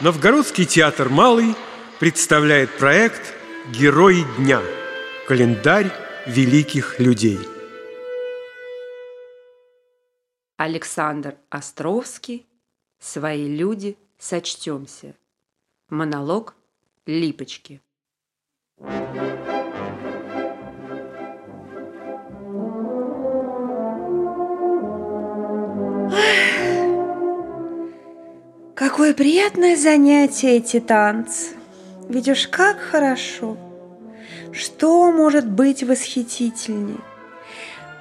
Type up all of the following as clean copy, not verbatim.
Новгородский театр «Малый» представляет проект «Герои дня. Календарь великих людей». Александр Островский. «Свои люди. Сочтемся». Монолог «Липочки». Какое приятное занятие эти танцы. Ведь уж как хорошо. Что может быть восхитительнее?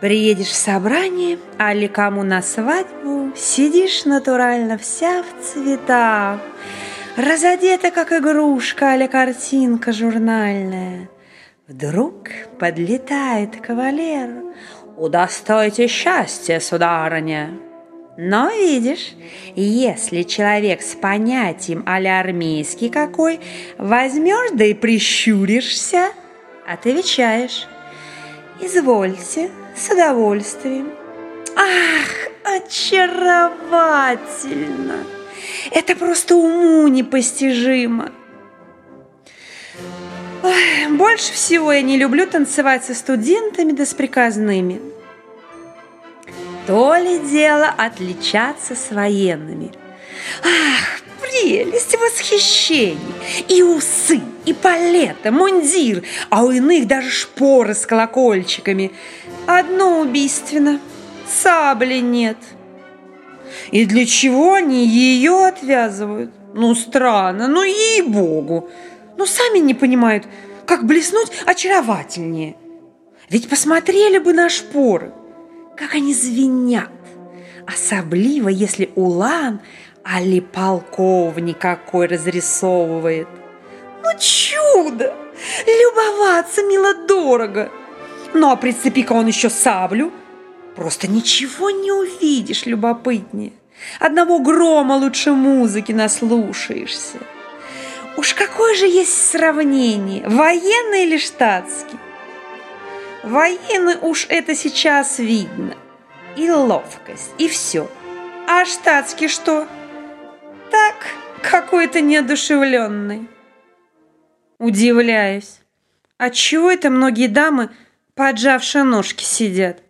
Приедешь в собрание, али кому на свадьбу, сидишь натурально вся в цветах, разодета, как игрушка, али картинка журнальная. Вдруг подлетает кавалер. Удостойте счастья, сударыня. Но, видишь, если человек с понятием а-ля армейский какой, возьмешь да и прищуришься, отвечаешь: «Извольте, с удовольствием». Ах, очаровательно! Это просто уму непостижимо. Ой, больше всего я не люблю танцевать со студентами да с приказными. То ли дело отличаться с военными. Ах, прелесть, восхищение! И усы, и палета, мундир, а у иных даже шпоры с колокольчиками. Одно убийственно – сабли нет. И для чего они ее отвязывают? Ну, странно, ну, ей-богу. Ну, сами не понимают, как блеснуть очаровательнее. Ведь посмотрели бы на шпоры. Как они звенят, особливо если улан али полковник какой разрисовывает. Ну, чудо! Любоваться мило-дорого. Ну, а прицепи-ка он еще саблю. Просто ничего не увидишь любопытнее. Одного грома лучше музыки наслушаешься. Уж какое же есть сравнение, военный или штатский? Военный уж это сейчас видно. И ловкость, и все. А штатский что? Так, какой-то неодушевленный. Удивляюсь, отчего это многие дамы, поджавшие ножки, сидят?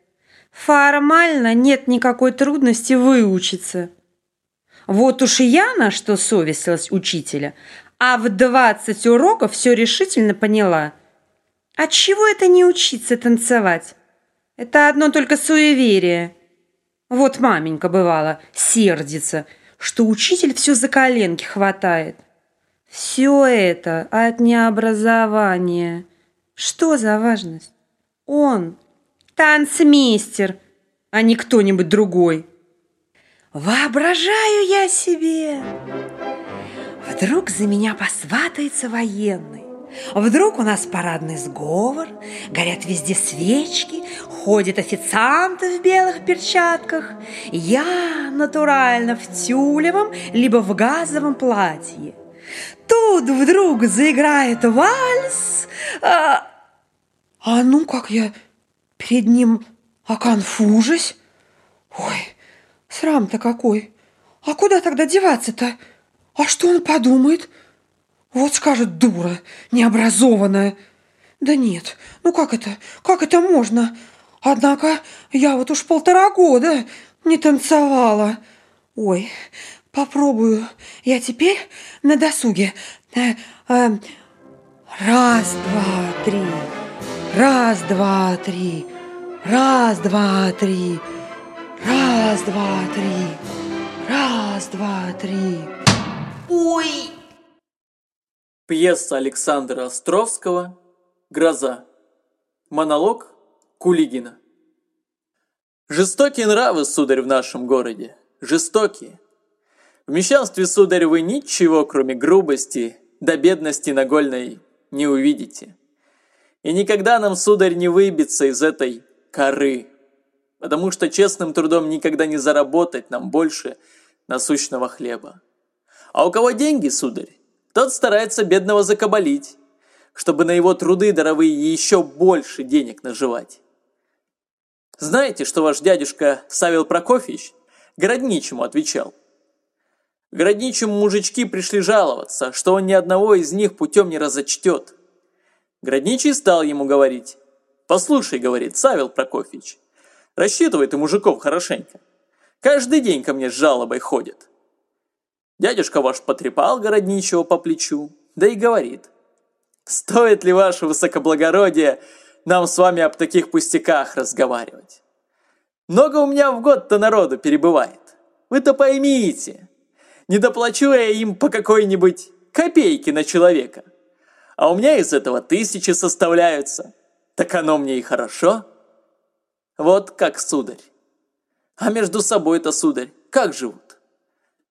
Формально нет никакой трудности выучиться. Вот уж и я на что совестилась учителя, а в 20 уроков все решительно поняла. Отчего это не учиться танцевать? Это одно только суеверие. Вот маменька, бывало, сердится, что учитель все за коленки хватает. Все это от необразования. Что за важность? Он танцмейстер, а не кто-нибудь другой. Воображаю я себе. Вдруг за меня посватается военный. Вдруг у нас парадный сговор, горят везде свечки, ходят официанты в белых перчатках. Я натурально в тюлевом, либо в газовом платье. Тут вдруг заиграет вальс. А ну как я перед ним оконфужусь. Ой, срам-то какой. А куда тогда деваться-то? А что он подумает? Вот скажет: дура, необразованная. Да нет, ну как это? Как это можно? Однако я вот уж 1,5 года не танцевала. Ой, попробую я теперь на досуге. Раз, два, три. Раз, два, три. Раз, два, три. Раз, два, три. Раз, два, три. Ой! Пьеса Александра Островского «Гроза». Монолог Кулигина. Жестокие нравы, сударь, в нашем городе. Жестокие. В мещанстве, сударь, вы ничего, кроме грубости, да бедности нагольной, не увидите. И никогда нам, сударь, не выбиться из этой коры, потому что честным трудом никогда не заработать нам больше насущного хлеба. А у кого деньги, сударь, тот старается бедного закабалить, чтобы на его труды даровые еще больше денег наживать. Знаете, что ваш дядюшка Савил Прокофьевич городничему отвечал? Городничим мужички пришли жаловаться, что он ни одного из них путем не разочтет. Городничий стал ему говорить. «Послушай, — говорит, — Савил Прокофьевич, рассчитывай ты мужиков хорошенько. Каждый день ко мне с жалобой ходит». Дядюшка ваш потрепал городничего по плечу, да и говорит. «Стоит ли, ваше высокоблагородие, нам с вами об таких пустяках разговаривать? Много у меня в год-то народу перебывает. Вы-то поймите, не доплачу я им по какой-нибудь копейке на человека. А у меня из этого 1000 составляются. Так оно мне и хорошо. Вот как, сударь. А между собой-то, сударь, как живут?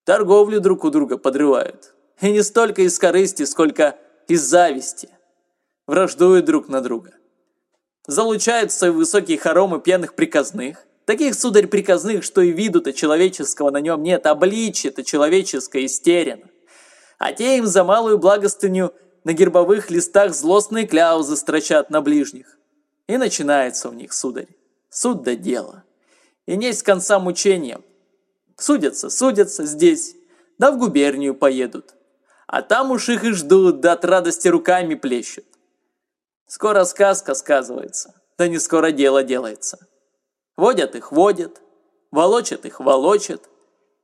Торговлю друг у друга подрывают. И не столько из корысти, сколько из зависти. Враждуют друг на друга. Залучаются в высокие хоромы пьяных приказных. Таких, сударь, приказных, что и виду-то человеческого на нем нет, обличье-то человеческое истеряно. А те им за малую благостыню на гербовых листах злостные кляузы строчат на ближних. И начинается у них, сударь, суд да дело. И несть конца мучениям. Судятся, судятся здесь, да в губернию поедут. А там уж их и ждут, да от радости руками плещут. Скоро сказка сказывается, да не скоро дело делается. Водят их, водят, волочат их, волочат.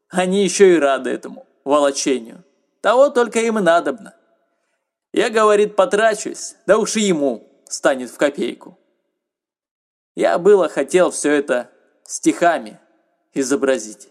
Они еще и рады этому волочению. Того только им и надобно. Я, говорит, потрачусь, да уж и ему станет в копейку. Я было хотел все это стихами изобразить.